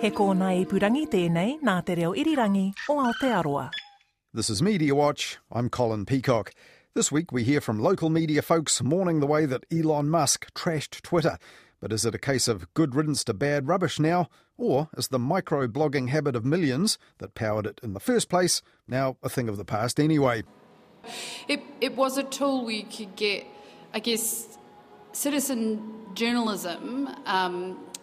He kōna e purangi tēnei nā te reo irirangi o Aotearoa. This is Media Watch. I'm Colin Peacock. This week we hear from local media folks mourning the way that Elon Musk trashed Twitter. But is it a case of good riddance to bad rubbish now? Or is the micro-blogging habit of millions that powered it in the first place now a thing of the past anyway? It was a tool we could get, I guess, citizen journalism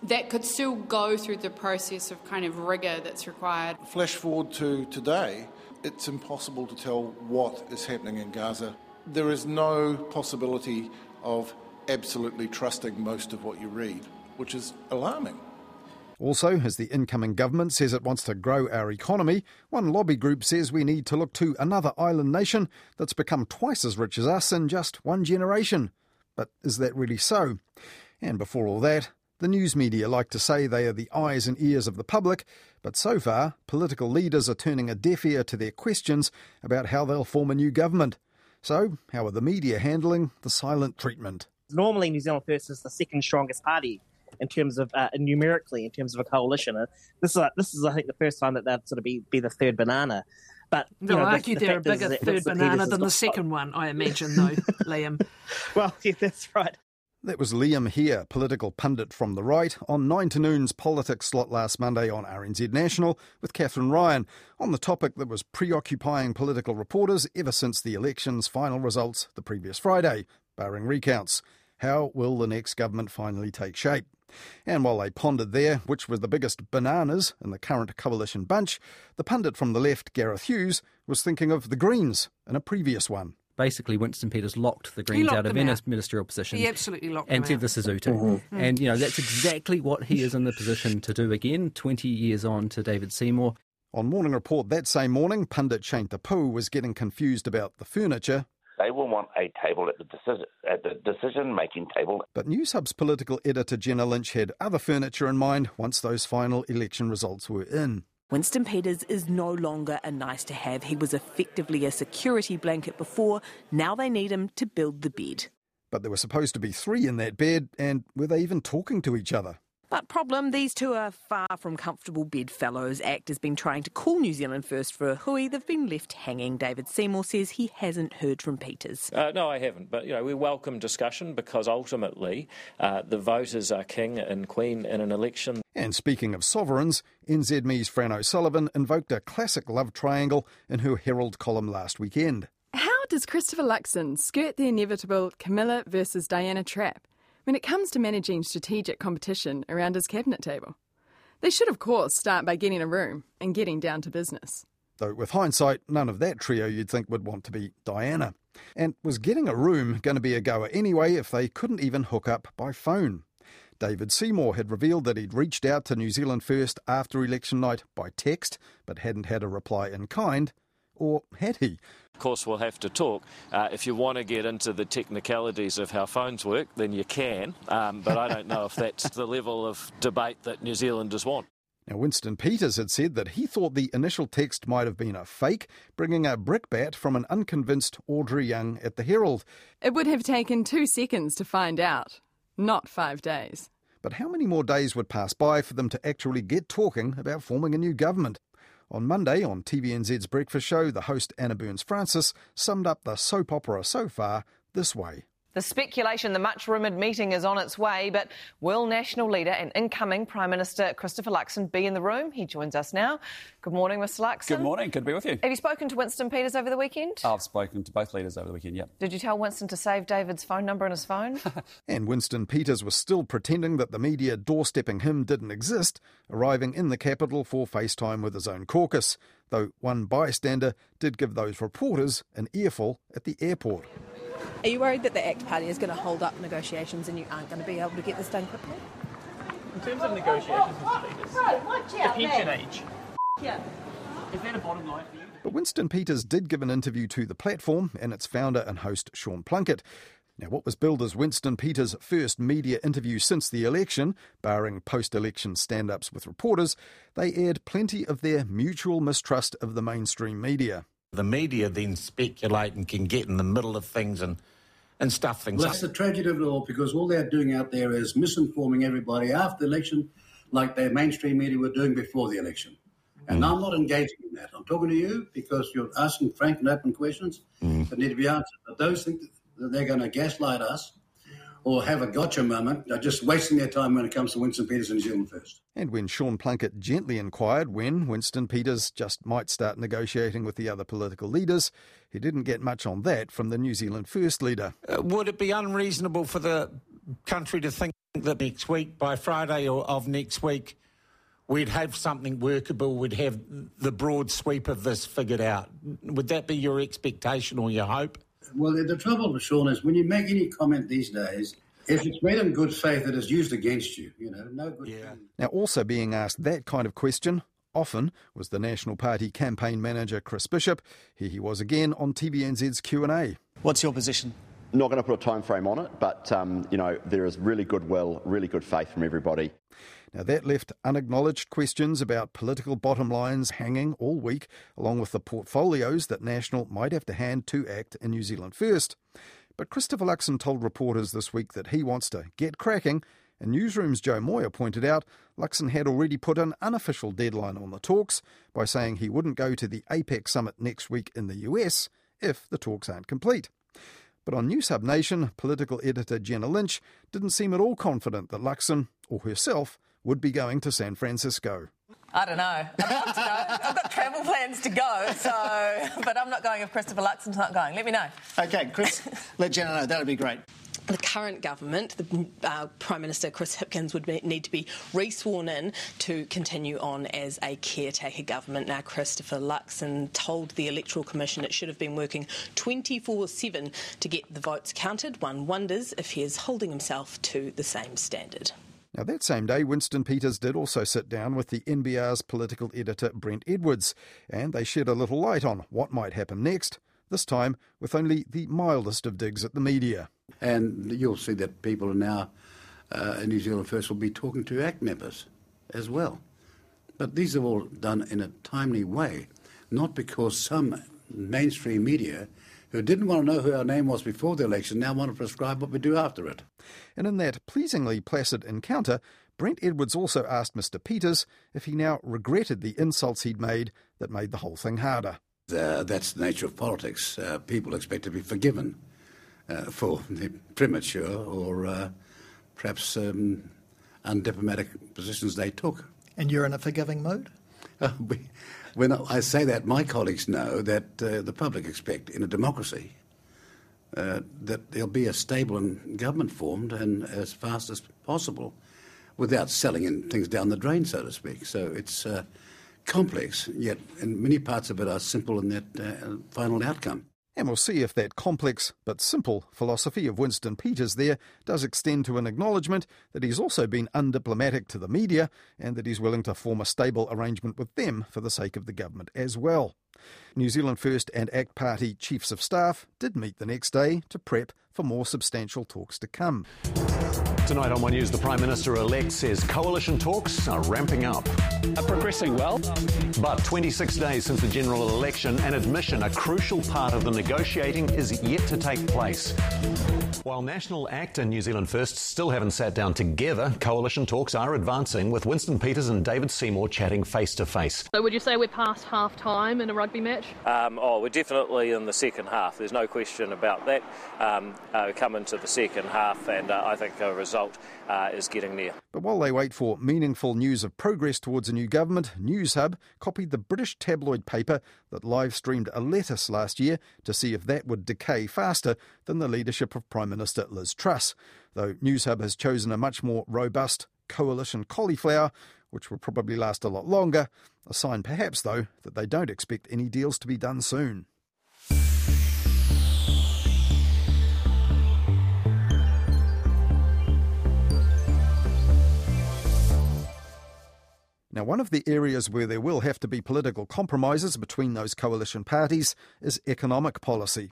that could still go through the process of kind of rigour that's required. Flash forward to today, it's impossible to tell what is happening in Gaza. There is no possibility of absolutely trusting most of what you read, which is alarming. Also, as the incoming government says it wants to grow our economy, one lobby group says we need to look to another island nation that's become twice as rich as us in just one generation. But is that really so? And before all that, the news media like to say they are the eyes and ears of the public, but so far, political leaders are turning a deaf ear to their questions about how they'll form a new government. So, how are the media handling the silent treatment? Normally, New Zealand First is the second strongest party in terms of numerically, in terms of a coalition. This is, I think, the first time that they'd sort of be the third banana. But they'll argue they're a bigger third banana than the second one, I imagine, though, Liam. Well, yeah, that's right. That was Liam Hare, political pundit from the right, on 9 to Noon's politics slot last Monday on RNZ National with Catherine Ryan on the topic that was preoccupying political reporters ever since the election's final results the previous Friday, barring recounts. How will the next government finally take shape? And while they pondered there which was the biggest bananas in the current coalition bunch, the pundit from the left, Gareth Hughes, was thinking of the Greens in a previous one. Basically, Winston Peters locked the Greens out of any ministerial position. He absolutely locked them out. And said this is Utu. Mm-hmm. And, you know, that's exactly what he is in the position to do again, 20 years on to David Seymour. On Morning Report that same morning, pundit Shane Thapu was getting confused about the furniture. They will want a table at the decision-making table. But NewsHub's political editor Jenna Lynch had other furniture in mind once those final election results were in. Winston Peters is no longer a nice-to-have. He was effectively a security blanket before. Now they need him to build the bed. But there were supposed to be three in that bed, and were they even talking to each other? But problem, these two are far from comfortable bedfellows. ACT has been trying to call New Zealand First for a hui. They've been left hanging. David Seymour says he hasn't heard from Peters. No, I haven't. But, you know, we welcome discussion because ultimately the voters are king and queen in an election. And speaking of sovereigns, NZME's Fran O'Sullivan invoked a classic love triangle in her Herald column last weekend. How does Christopher Luxon skirt the inevitable Camilla versus Diana trap when it comes to managing strategic competition around his cabinet table? They should, of course, start by getting a room and getting down to business. Though with hindsight, none of that trio you'd think would want to be Diana. And was getting a room going to be a goer anyway if they couldn't even hook up by phone? David Seymour had revealed that he'd reached out to New Zealand First after election night by text, but hadn't had a reply in kind. Or had he? Of course, we'll have to talk. If you want to get into the technicalities of how phones work, then you can. But I don't know if that's the level of debate that New Zealanders want. Now, Winston Peters had said that he thought the initial text might have been a fake, bringing a brickbat from an unconvinced Audrey Young at the Herald. It would have taken 2 seconds to find out. Not 5 days. But how many more days would pass by for them to actually get talking about forming a new government? On Monday, on TVNZ's breakfast show, the host Anna Burns-Francis summed up the soap opera so far this way. The speculation, the much-rumoured meeting is on its way, but will National leader and incoming Prime Minister Christopher Luxon be in the room? He joins us now. Good morning, Mr Luxon. Good morning, good to be with you. Have you spoken to Winston Peters over the weekend? I've spoken to both leaders over the weekend, yeah. Did you tell Winston to save David's phone number in his phone? And Winston Peters was still pretending that the media doorstepping him didn't exist, arriving in the capital for FaceTime with his own caucus, though one bystander did give those reporters an earful at the airport. Are you worried that the ACT Party is going to hold up negotiations and you aren't going to be able to get this done quickly? In terms of negotiations with leaders, the pension age, is that a bottom line for you? But Winston Peters did give an interview to The Platform and its founder and host Sean Plunkett. Now, what was billed as Winston Peters' first media interview since the election, barring post-election stand-ups with reporters, they aired plenty of their mutual mistrust of the mainstream media. The media then speculate and can get in the middle of things and stuff things up. That's the tragedy of it all, because all they're doing out there is misinforming everybody. After the election, like the mainstream media were doing before the election. And I'm not engaging in that. I'm talking to you because you're asking frank and open questions that need to be answered. But those think that they're going to gaslight us or have a gotcha moment, they're just wasting their time when it comes to Winston Peters and New Zealand First. And when Sean Plunkett gently inquired when Winston Peters just might start negotiating with the other political leaders, he didn't get much on that from the New Zealand First leader. Would it be unreasonable for the country to think that next week, by Friday or of next week, we'd have something workable, we'd have the broad sweep of this figured out? Would that be your expectation or your hope? Well, the trouble with Sean is when you make any comment these days, if it's made in good faith, it is used against you. You know, no good. Yeah. Now, also being asked that kind of question often was the National Party campaign manager Chris Bishop. Here he was again on TVNZ's Q&A. What's your position? Not going to put a time frame on it, but you know, there is really goodwill, really good faith from everybody. Now, that left unacknowledged questions about political bottom lines hanging all week, along with the portfolios that National might have to hand to ACT and New Zealand First. But Christopher Luxon told reporters this week that he wants to get cracking, and Newsroom's Joe Moyer pointed out Luxon had already put an unofficial deadline on the talks by saying he wouldn't go to the APEC summit next week in the US if the talks aren't complete. But on NewsHub Nation, political editor Jenna Lynch didn't seem at all confident that Luxon, or herself, would be going to San Francisco. I don't know. I've got travel plans to go, but I'm not going if Christopher Luxon's not going. Let me know. OK, Chris, let Jenna know. That would be great. The current government, the Prime Minister Chris Hipkins, would need to be re-sworn in to continue on as a caretaker government. Now, Christopher Luxon told the Electoral Commission it should have been working 24/7 to get the votes counted. One wonders if he is holding himself to the same standard. Now, that same day, Winston Peters did also sit down with the NBR's political editor, Brent Edwards, and they shed a little light on what might happen next, this time with only the mildest of digs at the media. And you'll see that people are now in New Zealand First will be talking to ACT members as well. But these are all done in a timely way, not because some mainstream media who didn't want to know who our name was before the election now want to prescribe what we do after it. And in that pleasingly placid encounter, Brent Edwards also asked Mr Peters if he now regretted the insults he'd made that made the whole thing harder. That's the nature of politics. People expect to be forgiven for the premature or perhaps undiplomatic positions they took. And you're in a forgiving mood? When I say that, my colleagues know that the public expect, in a democracy, that there'll be a stable government formed and as fast as possible without selling things down the drain, so to speak. So it's complex, yet in many parts of it are simple in that final outcome. And we'll see if that complex but simple philosophy of Winston Peters there does extend to an acknowledgement that he's also been undiplomatic to the media and that he's willing to form a stable arrangement with them for the sake of the government as well. New Zealand First and ACT Party chiefs of staff did meet the next day to prep for more substantial talks to come. Tonight on One News, the Prime Minister-elect says coalition talks are ramping up. Are progressing well. But 26 days since the general election and admission, a crucial part of the negotiating is yet to take place. While National, ACT and New Zealand First still haven't sat down together, coalition talks are advancing with Winston Peters and David Seymour chatting face-to-face. So would you say we're past half-time in a rugby match? We're definitely in the second half. There's no question about that. We come into the second half and I think a result is getting there. But while they wait for meaningful news of progress towards a new government, NewsHub copied the British tabloid paper that live-streamed a lettuce last year to see if that would decay faster than the leadership of Prime Minister Liz Truss, though NewsHub has chosen a much more robust coalition cauliflower, which will probably last a lot longer, a sign perhaps, though, that they don't expect any deals to be done soon. Now, one of the areas where there will have to be political compromises between those coalition parties is economic policy.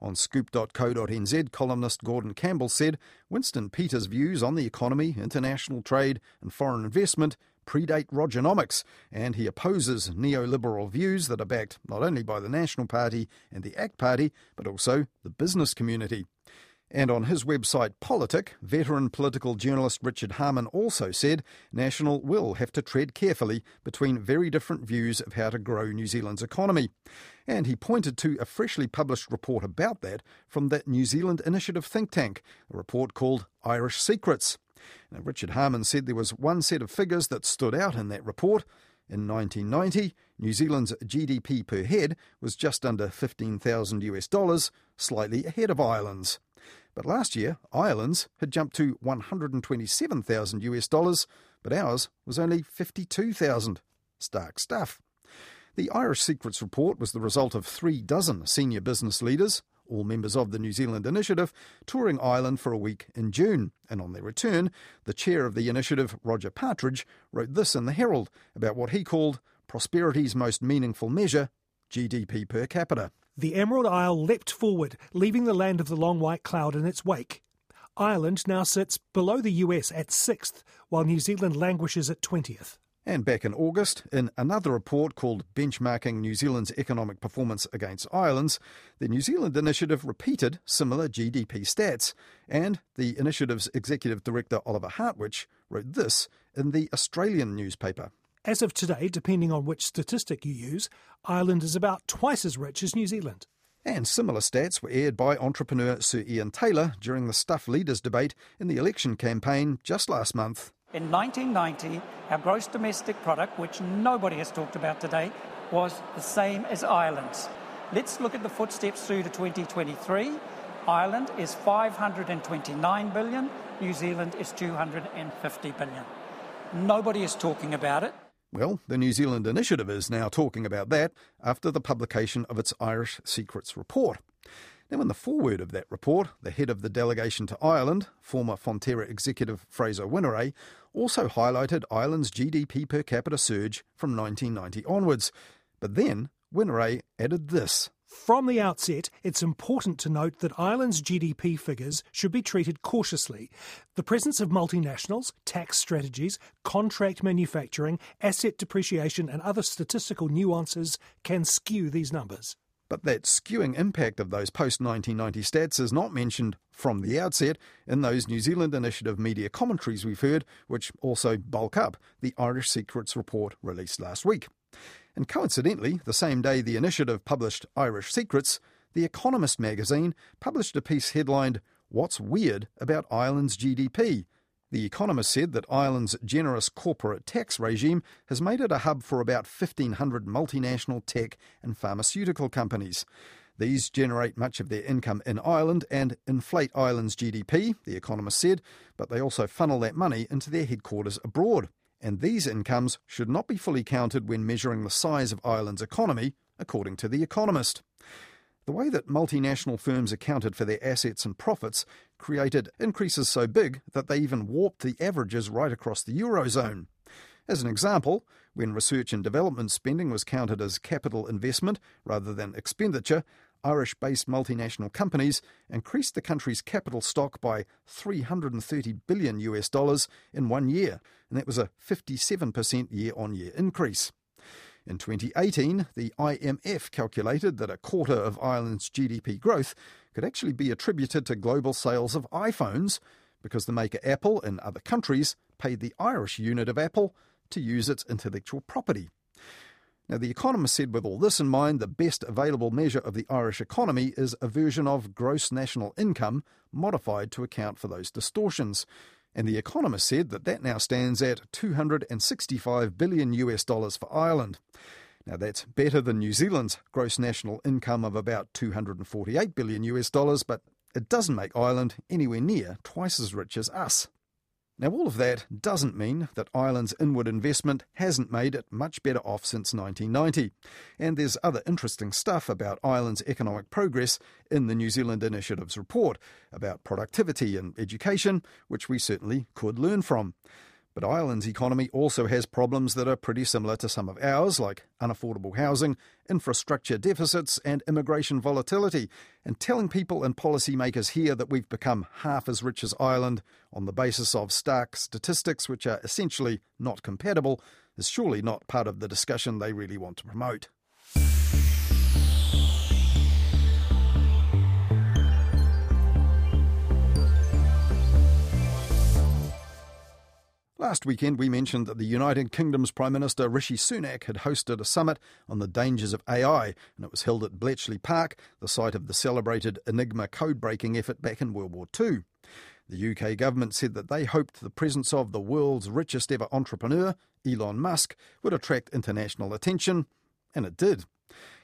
On scoop.co.nz, columnist Gordon Campbell said Winston Peters' views on the economy, international trade and foreign investment predate Rogernomics, and he opposes neoliberal views that are backed not only by the National Party and the ACT Party, but also the business community. And on his website Politic, veteran political journalist Richard Harman also said National will have to tread carefully between very different views of how to grow New Zealand's economy. And he pointed to a freshly published report about that from the New Zealand Initiative think tank, a report called Irish Secrets. Now, Richard Harman said there was one set of figures that stood out in that report. In 1990, New Zealand's GDP per head was just under $15,000, slightly ahead of Ireland's. But last year, Ireland's had jumped to $127,000, but ours was only $52,000. Stark stuff. The Irish Secrets report was the result of 36 senior business leaders, all members of the New Zealand Initiative, touring Ireland for a week in June. And on their return, the chair of the initiative, Roger Partridge, wrote this in the Herald about what he called prosperity's most meaningful measure, GDP per capita. The Emerald Isle leapt forward, leaving the land of the long white cloud in its wake. Ireland now sits below the US at 6th, while New Zealand languishes at 20th. And back in August, in another report called Benchmarking New Zealand's Economic Performance Against Ireland's, the New Zealand Initiative repeated similar GDP stats, and the Initiative's Executive Director Oliver Hartwich wrote this in the Australian newspaper. As of today, depending on which statistic you use, Ireland is about twice as rich as New Zealand. And similar stats were aired by entrepreneur Sir Ian Taylor during the Stuff leaders debate in the election campaign just last month. In 1990, our gross domestic product, which nobody has talked about today, was the same as Ireland's. Let's look at the footsteps through to 2023. Ireland is 529 billion, New Zealand is 250 billion. Nobody is talking about it. Well, the New Zealand Initiative is now talking about that after the publication of its Irish Secrets report. Now, in the foreword of that report, the head of the delegation to Ireland, former Fonterra executive Fraser Winaray, also highlighted Ireland's GDP per capita surge from 1990 onwards. But then Winaray added this. From the outset, it's important to note that Ireland's GDP figures should be treated cautiously. The presence of multinationals, tax strategies, contract manufacturing, asset depreciation and other statistical nuances can skew these numbers. But that skewing impact of those post-1990 stats is not mentioned from the outset in those New Zealand Initiative media commentaries we've heard, which also bulk up the Irish Secrets report released last week. And coincidentally, the same day the Initiative published Irish Secrets, The Economist magazine published a piece headlined, "What's Weird About Ireland's GDP?" The Economist said that Ireland's generous corporate tax regime has made it a hub for about 1,500 multinational tech and pharmaceutical companies. These generate much of their income in Ireland and inflate Ireland's GDP, the Economist said, but they also funnel that money into their headquarters abroad. And these incomes should not be fully counted when measuring the size of Ireland's economy, according to The Economist. The way that multinational firms accounted for their assets and profits created increases so big that they even warped the averages right across the Eurozone. As an example, when research and development spending was counted as capital investment rather than expenditure, Irish-based multinational companies increased the country's capital stock by $330 billion in 1 year, and that was a 57% year-on-year increase. In 2018, the IMF calculated that a quarter of Ireland's GDP growth could actually be attributed to global sales of iPhones because the maker Apple in other countries paid the Irish unit of Apple to use its intellectual property. Now, The Economist said with all this in mind, the best available measure of the Irish economy is a version of gross national income modified to account for those distortions. And The Economist said that now stands at $265 billion for Ireland. Now, that's better than New Zealand's gross national income of about $248 billion, but it doesn't make Ireland anywhere near twice as rich as us. Now, all of that doesn't mean that Ireland's inward investment hasn't made it much better off since 1990. And there's other interesting stuff about Ireland's economic progress in the New Zealand Initiative's report about productivity and education, which we certainly could learn from. But Ireland's economy also has problems that are pretty similar to some of ours, like unaffordable housing, infrastructure deficits and immigration volatility. And telling people and policymakers here that we've become half as rich as Ireland on the basis of stark statistics which are essentially not compatible is surely not part of the discussion they really want to promote. Last weekend we mentioned that the United Kingdom's Prime Minister Rishi Sunak had hosted a summit on the dangers of AI, and it was held at Bletchley Park, the site of the celebrated Enigma code-breaking effort back in World War II. The UK government said that they hoped the presence of the world's richest ever entrepreneur, Elon Musk, would attract international attention, and it did.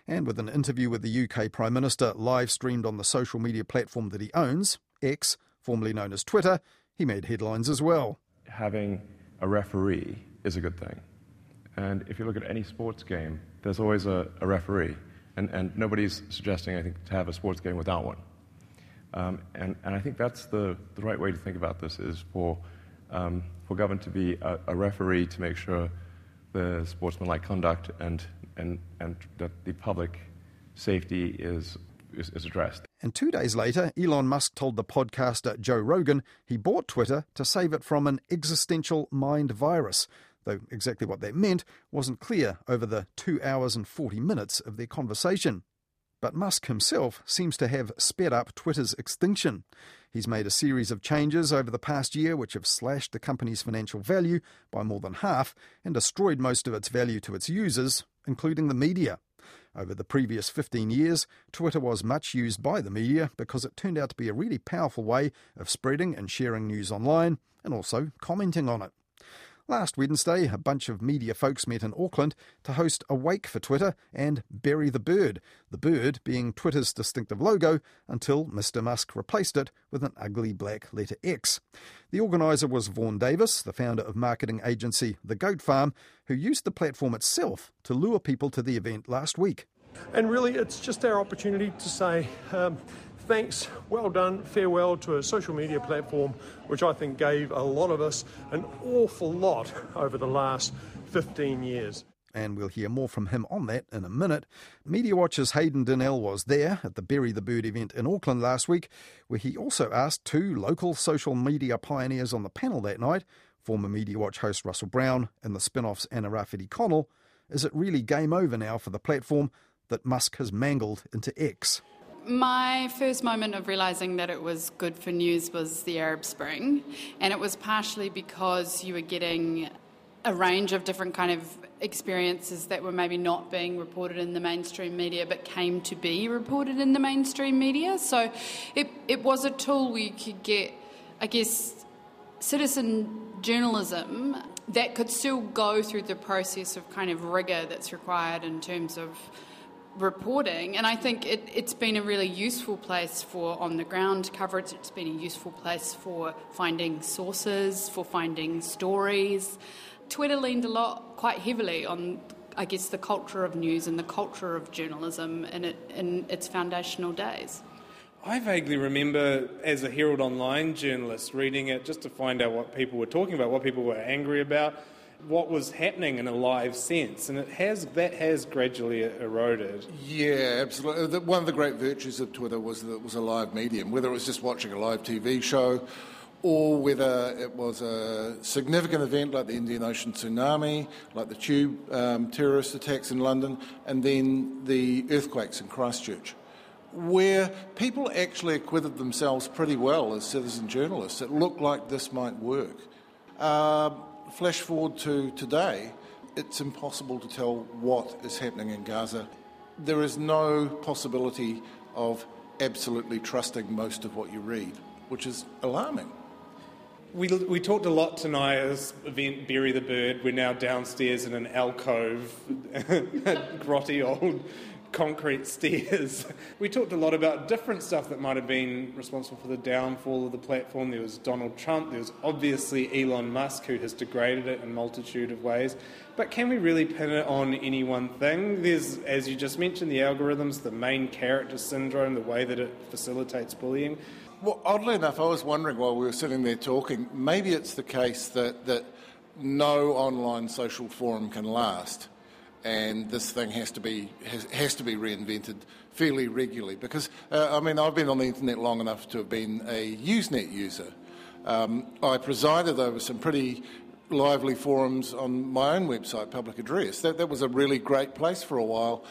And with an interview with the UK Prime Minister live-streamed on the social media platform that he owns, X, formerly known as Twitter, he made headlines as well. Having a referee is a good thing. And if you look at any sports game, there's always a referee. And nobody's suggesting, I think, to have a sports game without one. And I think that's the right way to think about this, is for government to be a referee to make sure the sportsmanlike conduct and that the public safety is addressed. And 2 days later, Elon Musk told the podcaster Joe Rogan he bought Twitter to save it from an existential mind virus, though exactly what that meant wasn't clear over the 2 hours and 40 minutes of their conversation. But Musk himself seems to have sped up Twitter's extinction. He's made a series of changes over the past year which have slashed the company's financial value by more than half and destroyed most of its value to its users, including the media. Over the previous 15 years, Twitter was much used by the media because it turned out to be a really powerful way of spreading and sharing news online and also commenting on it. Last Wednesday, a bunch of media folks met in Auckland to host Awake for Twitter and Bury the bird being Twitter's distinctive logo until Mr. Musk replaced it with an ugly black letter X. The organiser was Vaughan Davis, the founder of marketing agency The Goat Farm, who used the platform itself to lure people to the event last week. And really, it's just our opportunity to say thanks, well done, farewell to a social media platform which I think gave a lot of us an awful lot over the last 15 years. And we'll hear more from him on that in a minute. Media Watch's Hayden Donnell was there at the Bury the Bird event in Auckland last week, where he also asked two local social media pioneers on the panel that night, former Media Watch host Russell Brown and the spin-off's Anna Rafferty-Connell, is it really game over now for the platform that Musk has mangled into X? My first moment of realising that it was good for news was the Arab Spring, and it was partially because you were getting a range of different kind of experiences that were maybe not being reported in the mainstream media but came to be reported in the mainstream media. So it was a tool where you could get, I guess, citizen journalism that could still go through the process of kind of rigour that's required in terms of reporting, and I think it's been a really useful place for on-the-ground coverage. It's been a useful place for finding sources, for finding stories. Twitter leaned a lot, quite heavily, on, I guess, the culture of news and the culture of journalism in its foundational days. I vaguely remember, as a Herald Online journalist, reading it just to find out what people were talking about, what people were angry about, what was happening in a live sense, and that has gradually eroded. Yeah, absolutely. One of the great virtues of Twitter was that it was a live medium, whether it was just watching a live TV show or whether it was a significant event like the Indian Ocean tsunami, like the Tube terrorist attacks in London, and then the earthquakes in Christchurch, where people actually acquitted themselves pretty well as citizen journalists. It looked like this might work. Flash forward to today, it's impossible to tell what is happening in Gaza. There is no possibility of absolutely trusting most of what you read, which is alarming. We talked a lot tonight at this event, Bury the Bird. We're now downstairs in an alcove, grotty old concrete stairs. We talked a lot about different stuff that might have been responsible for the downfall of the platform. There was Donald Trump, there was obviously Elon Musk, who has degraded it in a multitude of ways. But can we really pin it on any one thing? There's, as you just mentioned, the algorithms, the main character syndrome, the way that it facilitates bullying. Well, oddly enough, I was wondering while we were sitting there talking, maybe it's the case that no online social forum can last. And this thing has to be reinvented fairly regularly because, I've been on the internet long enough to have been a Usenet user. I presided over some pretty lively forums on my own website, Public Address. That was a really great place for a while,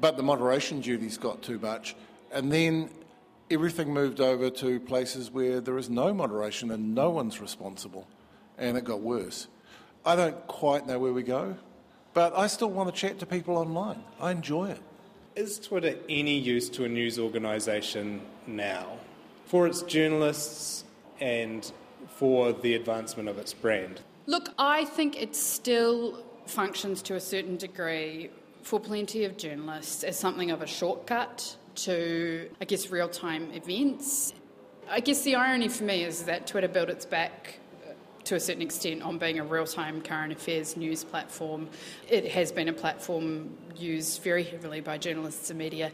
but the moderation duties got too much. And then everything moved over to places where there is no moderation and no one's responsible. and it got worse. I don't quite know where we go, but I still want to chat to people online. I enjoy it. Is Twitter any use to a news organisation now? For its journalists and for the advancement of its brand? Look, I think it still functions to a certain degree for plenty of journalists as something of a shortcut to, I guess, real-time events. I guess the irony for me is that Twitter built its back to a certain extent on being a real-time current affairs news platform. It has been a platform used very heavily by journalists and media.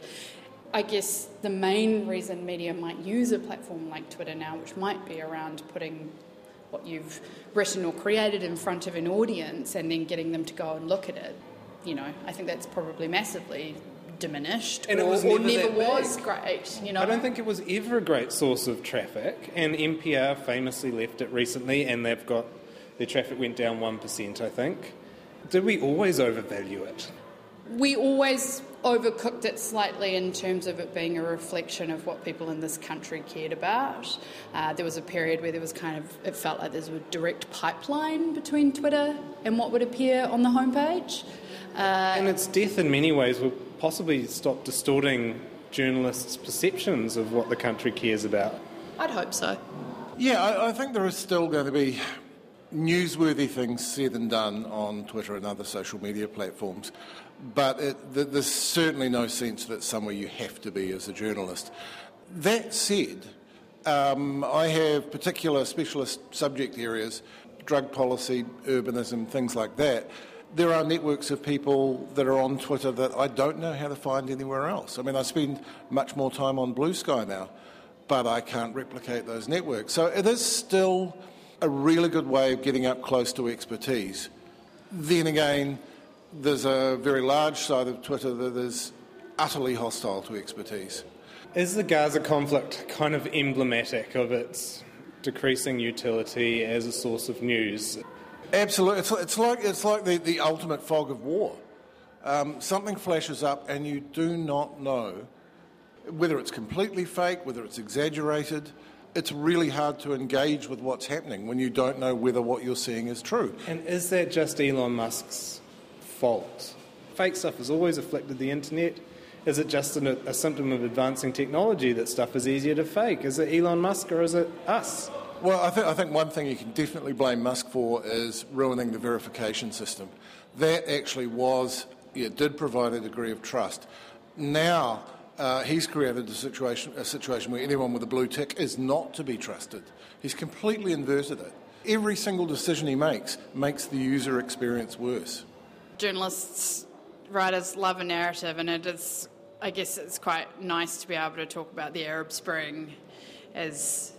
I guess the main reason media might use a platform like Twitter now, which might be around putting what you've written or created in front of an audience and then getting them to go and look at it, you know, I think that's probably massively diminished, and it never was great. You know, I don't think it was ever a great source of traffic, and NPR famously left it recently, and they've got their traffic went down 1%. I think. Did we always overvalue it? We always overcooked it slightly in terms of it being a reflection of what people in this country cared about. There was a period where there was it felt like there was a direct pipeline between Twitter and what would appear on the homepage. And its death in many ways will possibly stop distorting journalists' perceptions of what the country cares about. I'd hope so. Yeah, I think there is still going to be newsworthy things said and done on Twitter and other social media platforms, but there's certainly no sense that it's somewhere you have to be as a journalist. That said, I have particular specialist subject areas, drug policy, urbanism, things like that. There are networks of people that are on Twitter that I don't know how to find anywhere else. I mean, I spend much more time on Blue Sky now, but I can't replicate those networks. So it is still a really good way of getting up close to expertise. Then again, there's a very large side of Twitter that is utterly hostile to expertise. Is the Gaza conflict kind of emblematic of its decreasing utility as a source of news? Absolutely. It's like the ultimate fog of war. Something flashes up and you do not know whether it's completely fake, whether it's exaggerated. It's really hard to engage with what's happening when you don't know whether what you're seeing is true. And is that just Elon Musk's fault? Fake stuff has always afflicted the internet. Is it just a symptom of advancing technology that stuff is easier to fake? Is it Elon Musk or is it us? Well, I think one thing you can definitely blame Musk for is ruining the verification system. That actually did provide a degree of trust. Now he's created a situation where anyone with a blue tick is not to be trusted. He's completely inverted it. Every single decision he makes the user experience worse. Journalists, writers love a narrative, and it is, I guess it's quite nice to be able to talk about the Arab Spring as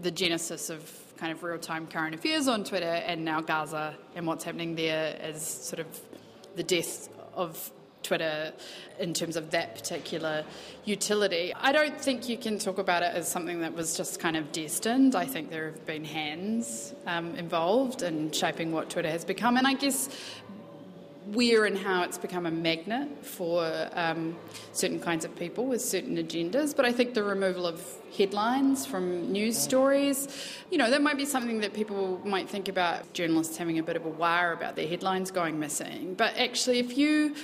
the genesis of kind of real-time current affairs on Twitter, and now Gaza and what's happening there as sort of the death of Twitter in terms of that particular utility. I don't think you can talk about it as something that was just kind of destined. I think there have been hands involved in shaping what Twitter has become, and I guess where and how it's become a magnet for certain kinds of people with certain agendas. But I think the removal of headlines from news stories, you know, that might be something that people might think about, journalists having a bit of a wire about their headlines going missing. But actually, if you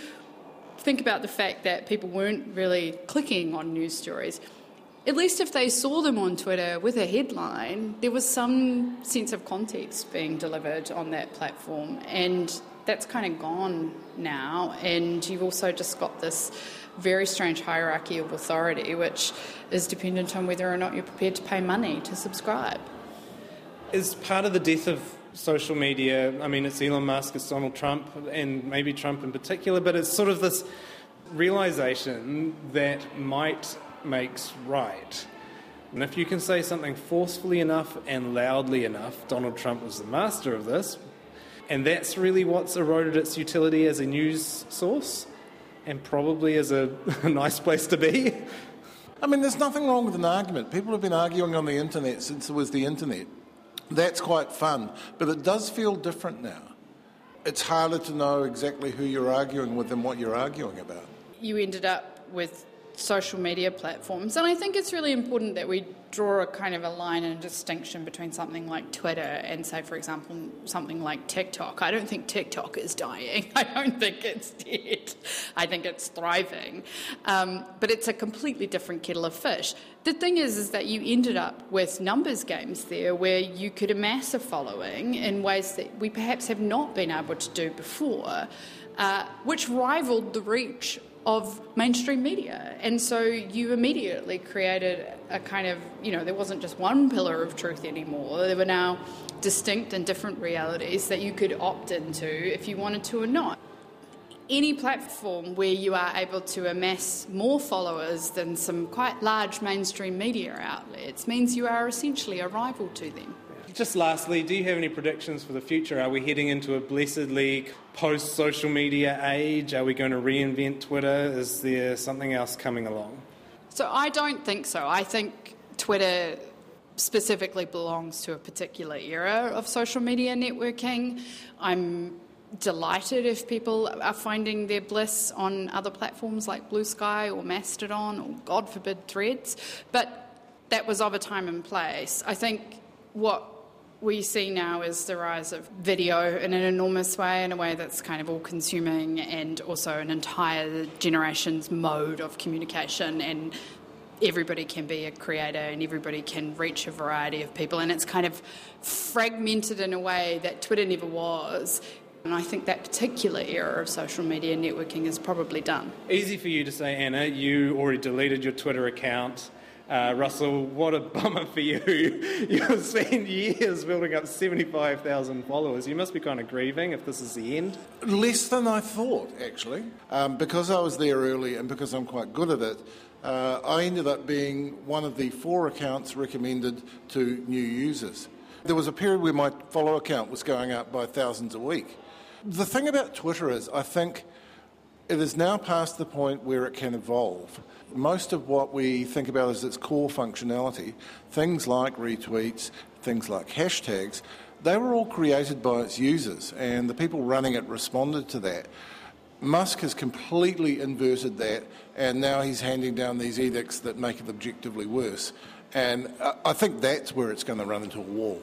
think about the fact that people weren't really clicking on news stories, at least if they saw them on Twitter with a headline, there was some sense of context being delivered on that platform. And that's kind of gone now, and you've also just got this very strange hierarchy of authority which is dependent on whether or not you're prepared to pay money to subscribe. Is part of the death of social media, I mean, it's Elon Musk, it's Donald Trump, and maybe Trump in particular, but it's sort of this realisation that might makes right. And if you can say something forcefully enough and loudly enough, Donald Trump was the master of this, and that's really what's eroded its utility as a news source and probably as a nice place to be. I mean, there's nothing wrong with an argument. People have been arguing on the internet since there was the internet. That's quite fun, but it does feel different now. It's harder to know exactly who you're arguing with and what you're arguing about. You ended up with social media platforms. And I think it's really important that we draw a kind of a line and a distinction between something like Twitter and, say, for example, something like TikTok. I don't think TikTok is dying. I don't think it's dead. I think it's thriving. But it's a completely different kettle of fish. The thing is that you ended up with numbers games there where you could amass a following in ways that we perhaps have not been able to do before, which rivaled the reach of mainstream media. And so you immediately created a kind of, you know, there wasn't just one pillar of truth anymore. There were now distinct and different realities that you could opt into if you wanted to or not. Any platform where you are able to amass more followers than some quite large mainstream media outlets means you are essentially a rival to them. Just lastly, do you have any predictions for the future? Are we heading into a blessedly post-social media age? Are we going to reinvent Twitter? Is there something else coming along? So I don't think so. I think Twitter specifically belongs to a particular era of social media networking. I'm delighted if people are finding their bliss on other platforms like Blue Sky or Mastodon or, God forbid, Threads. But that was of a time and place. I think what we see now is the rise of video in an enormous way, in a way that's kind of all-consuming, and also an entire generation's mode of communication, and everybody can be a creator and everybody can reach a variety of people, and it's kind of fragmented in a way that Twitter never was. And I think that particular era of social media networking is probably done. Easy for you to say, Anna, you already deleted your Twitter account. Russell, what a bummer for you. You've spent years building up 75,000 followers. You must be kind of grieving if this is the end. Less than I thought, actually. Because I was there early and because I'm quite good at it, I ended up being one of the 4 accounts recommended to new users. There was a period where my follower count was going up by thousands a week. The thing about Twitter is, I think it is now past the point where it can evolve. Most of what we think about as its core functionality, things like retweets, things like hashtags, they were all created by its users, and the people running it responded to that. Musk has completely inverted that, and now he's handing down these edicts that make it objectively worse. And I think that's where it's going to run into a wall.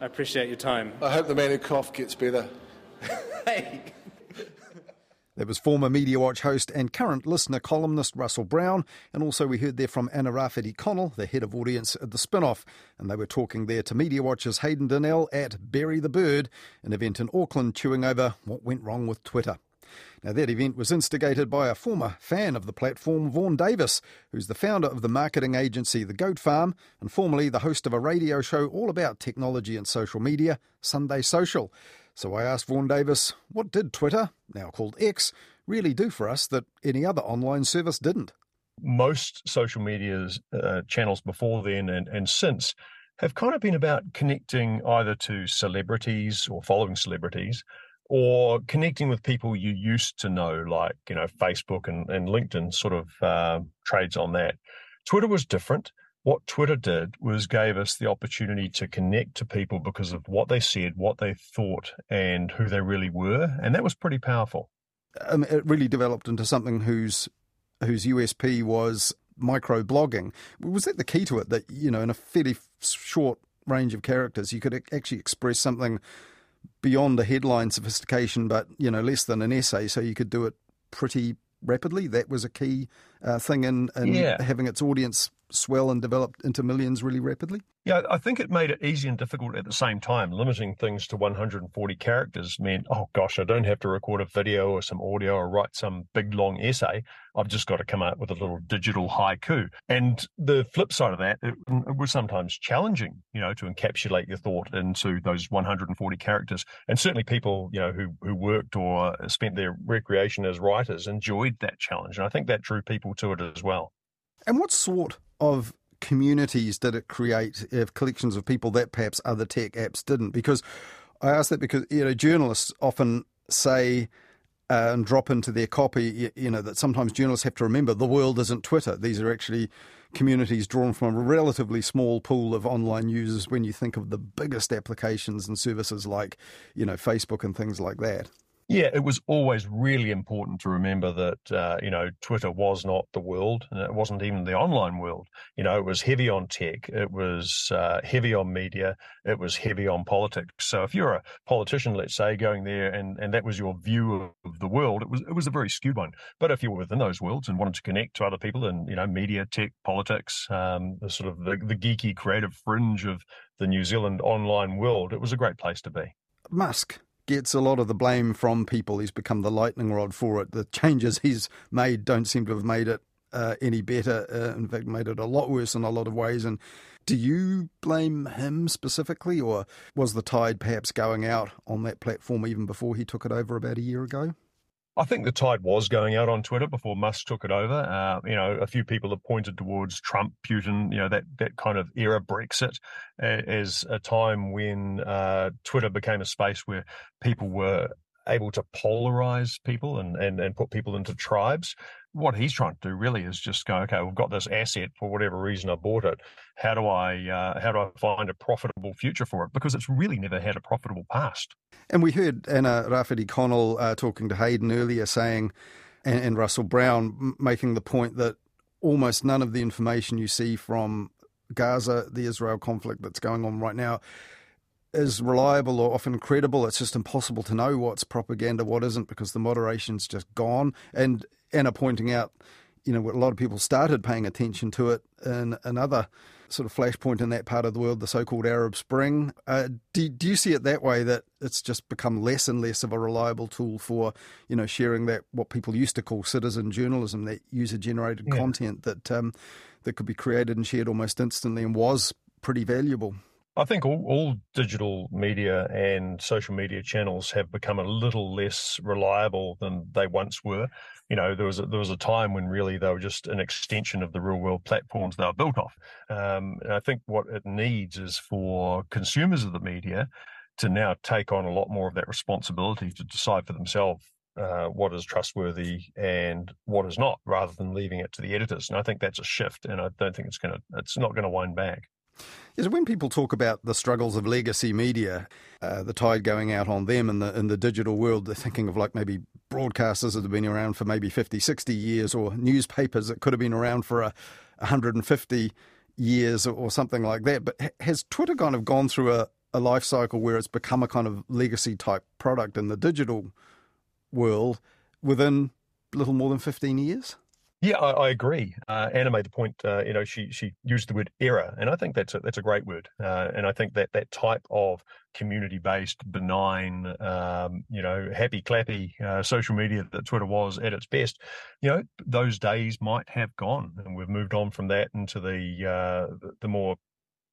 I appreciate your time. I hope the man who coughed gets better. Hey! That was former Media Watch host and current listener columnist Russell Brown, and also we heard there from Anna Rafferty-Connell, the head of audience at the spin-off, and they were talking there to Media Watch's Hayden Donnell at Bury the Bird, an event in Auckland chewing over what went wrong with Twitter. Now, that event was instigated by a former fan of the platform, Vaughan Davis, who's the founder of the marketing agency The Goat Farm and formerly the host of a radio show all about technology and social media, Sunday Social. So I asked Vaughan Davis, what did Twitter, now called X, really do for us that any other online service didn't? Most social media channels before then and since have kind of been about connecting either to celebrities or following celebrities, or connecting with people you used to know, like, you know, Facebook and LinkedIn sort of trades on that. Twitter was different. What Twitter did was gave us the opportunity to connect to people because of what they said, what they thought, and who they really were. And that was pretty powerful. It really developed into something whose USP was microblogging. Was that the key to it, that, you know, in a fairly short range of characters, you could actually express something beyond the headline sophistication, but, you know, less than an essay, so you could do it pretty rapidly? That was a key thing in having its audience swell and develop into millions really rapidly? Yeah, I think it made it easy and difficult at the same time. Limiting things to 140 characters meant, oh gosh, I don't have to record a video or some audio or write some big long essay. I've just got to come up with a little digital haiku. And the flip side of that, it was sometimes challenging, you know, to encapsulate your thought into those 140 characters. And certainly people, you know, who worked or spent their recreation as writers enjoyed that challenge. And I think that drew people to it as well. And what sort of communities did it create, collections of people that perhaps other tech apps didn't? Because I ask that because, you know, journalists often say and drop into their copy, you know, that sometimes journalists have to remember the world isn't Twitter. These are actually communities drawn from a relatively small pool of online users when you think of the biggest applications and services like, you know, Facebook and things like that. Yeah, it was always really important to remember that, Twitter was not the world, and it wasn't even the online world. You know, it was heavy on tech, it was heavy on media, it was heavy on politics. So if you're a politician, let's say, going there and that was your view of the world, it was a very skewed one. But if you were within those worlds and wanted to connect to other people in, media, tech, politics, the sort of the geeky creative fringe of the New Zealand online world, it was a great place to be. Musk gets a lot of the blame from people. He's become the lightning rod for it. The changes he's made don't seem to have made it any better. In fact, made it a lot worse in a lot of ways. And do you blame him specifically, or was the tide perhaps going out on that platform even before he took it over about a year ago? I think the tide was going out on Twitter before Musk took it over. A few people have pointed towards Trump, Putin, that kind of era, Brexit, as a time when Twitter became a space where people were able to polarize people and put people into tribes. What he's trying to do really is just go, okay, we've got this asset, for whatever reason I bought it. How do I find a profitable future for it? Because it's really never had a profitable past. And we heard Anna Rafferty-Connell talking to Hayden earlier saying, and Russell Brown making the point that almost none of the information you see from Gaza, the Israel conflict that's going on right now, is reliable or often credible. It's just impossible to know what's propaganda, what isn't, because the moderation's just gone. And Anna pointing out, a lot of people started paying attention to it in another sort of flashpoint in that part of the world, the so-called Arab Spring. Do you see it that way, that it's just become less and less of a reliable tool for, sharing that what people used to call citizen journalism, that user-generated content that could be created and shared almost instantly and was pretty valuable? I think all digital media and social media channels have become a little less reliable than they once were. There was a time when really they were just an extension of the real world platforms they were built off. And I think what it needs is for consumers of the media to now take on a lot more of that responsibility to decide for themselves what is trustworthy and what is not, rather than leaving it to the editors. And I think that's a shift, and I don't think it's not going to wind back. Is when people talk about the struggles of legacy media, the tide going out on them in the digital world, they're thinking of like maybe broadcasters that have been around for maybe 50, 60 years, or newspapers that could have been around for 150 years or something like that. But has Twitter kind of gone through a life cycle where it's become a kind of legacy type product in the digital world within little more than 15 years? Yeah, I agree. Anna made the point, she used the word era, and I think that's a great word. And I think that type of community-based, benign, happy-clappy social media that Twitter was at its best, those days might have gone, and we've moved on from that into the more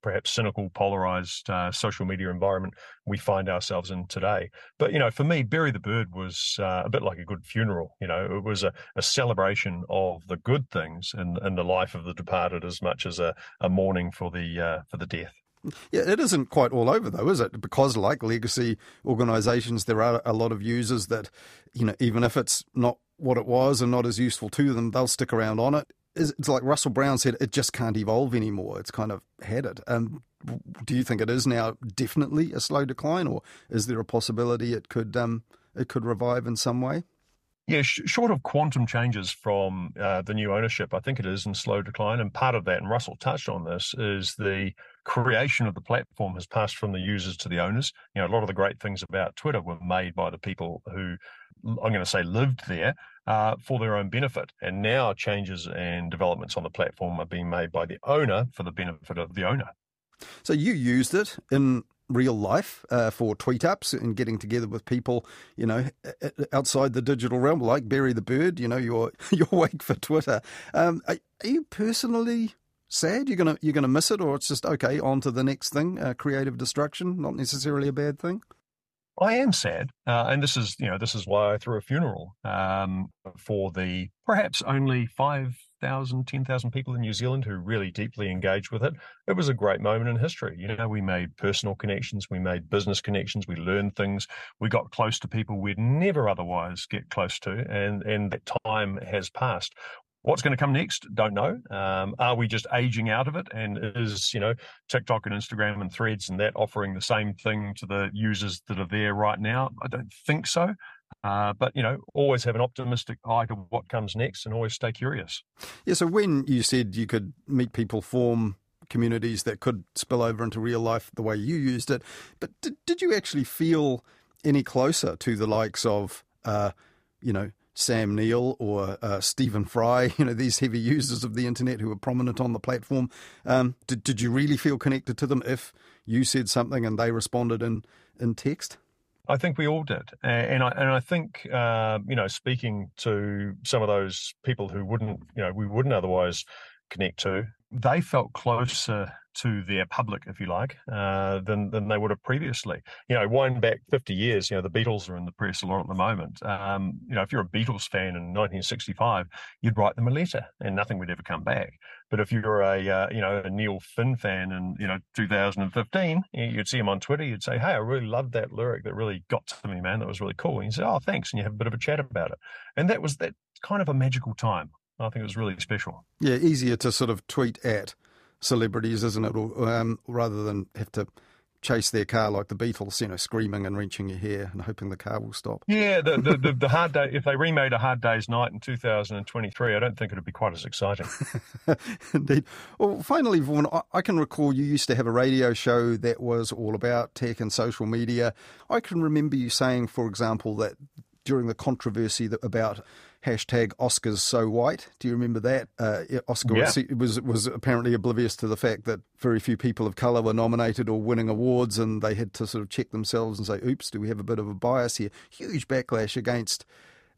perhaps cynical, polarized social media environment we find ourselves in today. But, for me, Bury the Bird was a bit like a good funeral. It was a celebration of the good things in the life of the departed, as much as a mourning for the death. Yeah, it isn't quite all over, though, is it? Because like legacy organisations, there are a lot of users that, even if it's not what it was and not as useful to them, they'll stick around on it. It's like Russell Brown said, it just can't evolve anymore. It's kind of had it. Do you think it is now definitely a slow decline, or is there a possibility it could revive in some way? Yeah, short of quantum changes from the new ownership, I think it is in slow decline. And part of that, and Russell touched on this, is the creation of the platform has passed from the users to the owners. A lot of the great things about Twitter were made by the people who, I'm going to say, lived there for their own benefit. And now changes and developments on the platform are being made by the owner for the benefit of the owner. So you used it in real life for tweet ups and getting together with people, outside the digital realm, like Bury the Bird, your Awake for Twitter. Are you personally sad? You're gonna miss it, or it's just okay, on to the next thing? Creative destruction, not necessarily a bad thing. I am sad, and this is why I threw a funeral for the perhaps only 5,000, 10,000 people in New Zealand who really deeply engaged with it. It was a great moment in history. We made personal connections, we made business connections, we learned things, we got close to people we'd never otherwise get close to, and that time has passed. What's going to come next? Don't know. Are we just aging out of it? And is, TikTok and Instagram and Threads and that offering the same thing to the users that are there right now? I don't think so. But, you know, always have an optimistic eye to what comes next and always stay curious. Yeah, so when you said you could meet people, form communities that could spill over into real life the way you used it, but did you actually feel any closer to the likes of, you know, Sam Neill or Stephen Fry, you know, these heavy users of the internet who are prominent on the platform? Did you really feel connected to them if you said something and they responded in text? I think we all did. And I think, you know, speaking to some of those people who wouldn't, you know, we wouldn't otherwise connect to, they felt closer to their public, if you like, than they would have previously. You know, wind back 50 years, you know, the Beatles are in the press a lot at the moment. You know, if you're a Beatles fan in 1965, you'd write them a letter and nothing would ever come back. But if you're a, you know, a Neil Finn fan in, you know, 2015, you'd see him on Twitter, you'd say, hey, I really loved that lyric. That really got to me, man. That was really cool. And you say, oh, thanks. And you have a bit of a chat about it. And that was that kind of a magical time. I think it was really special. Yeah, easier to sort of tweet at celebrities, isn't it? Rather than have to chase their car like the Beatles, you know, screaming and wrenching your hair and hoping the car will stop. Yeah, the hard day. If they remade A Hard Day's Night in 2023, I don't think it would be quite as exciting. Indeed. Well, finally, Vaughan, I can recall you used to have a radio show that was all about tech and social media. I can remember you saying, for example, that during the controversy about hashtag Oscars so white. Do you remember that? Oscar was apparently oblivious to the fact that very few people of colour were nominated or winning awards, and they had to sort of check themselves and say, oops, do we have a bit of a bias here? Huge backlash against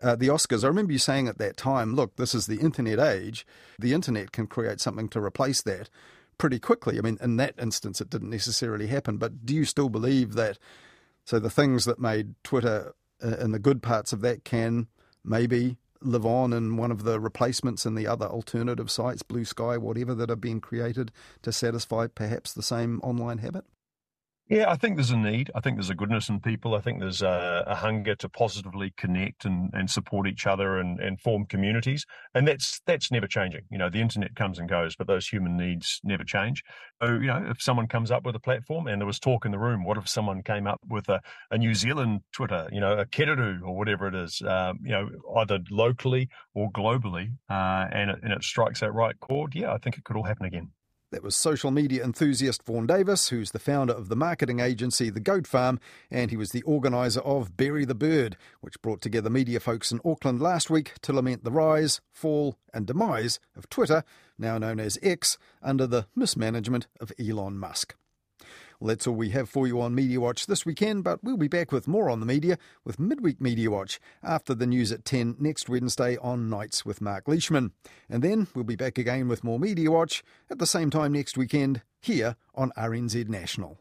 the Oscars. I remember you saying at that time, look, this is the internet age. The internet can create something to replace that pretty quickly. I mean, in that instance, it didn't necessarily happen. But do you still believe that, so the things that made Twitter and the good parts of that can maybe live on in one of the replacements and the other alternative sites, Blue Sky, whatever, that are being created to satisfy perhaps the same online habit? Yeah, I think there's a need. I think there's a goodness in people. I think there's a hunger to positively connect and support each other and form communities. And that's never changing. You know, the internet comes and goes, but those human needs never change. So, you know, if someone comes up with a platform, and there was talk in the room, what if someone came up with a New Zealand Twitter, you know, a Kereru or whatever it is, you know, either locally or globally, and it strikes that right chord? Yeah, I think it could all happen again. That was social media enthusiast Vaughan Davis, who's the founder of the marketing agency The Goat Farm, and he was the organiser of Bury the Bird, which brought together media folks in Auckland last week to lament the rise, fall and demise of Twitter, now known as X, under the mismanagement of Elon Musk. Well, that's all we have for you on Media Watch this weekend, but we'll be back with more on the media with Midweek Media Watch after the news at 10 next Wednesday on Nights with Mark Leishman. And then we'll be back again with more Media Watch at the same time next weekend here on RNZ National.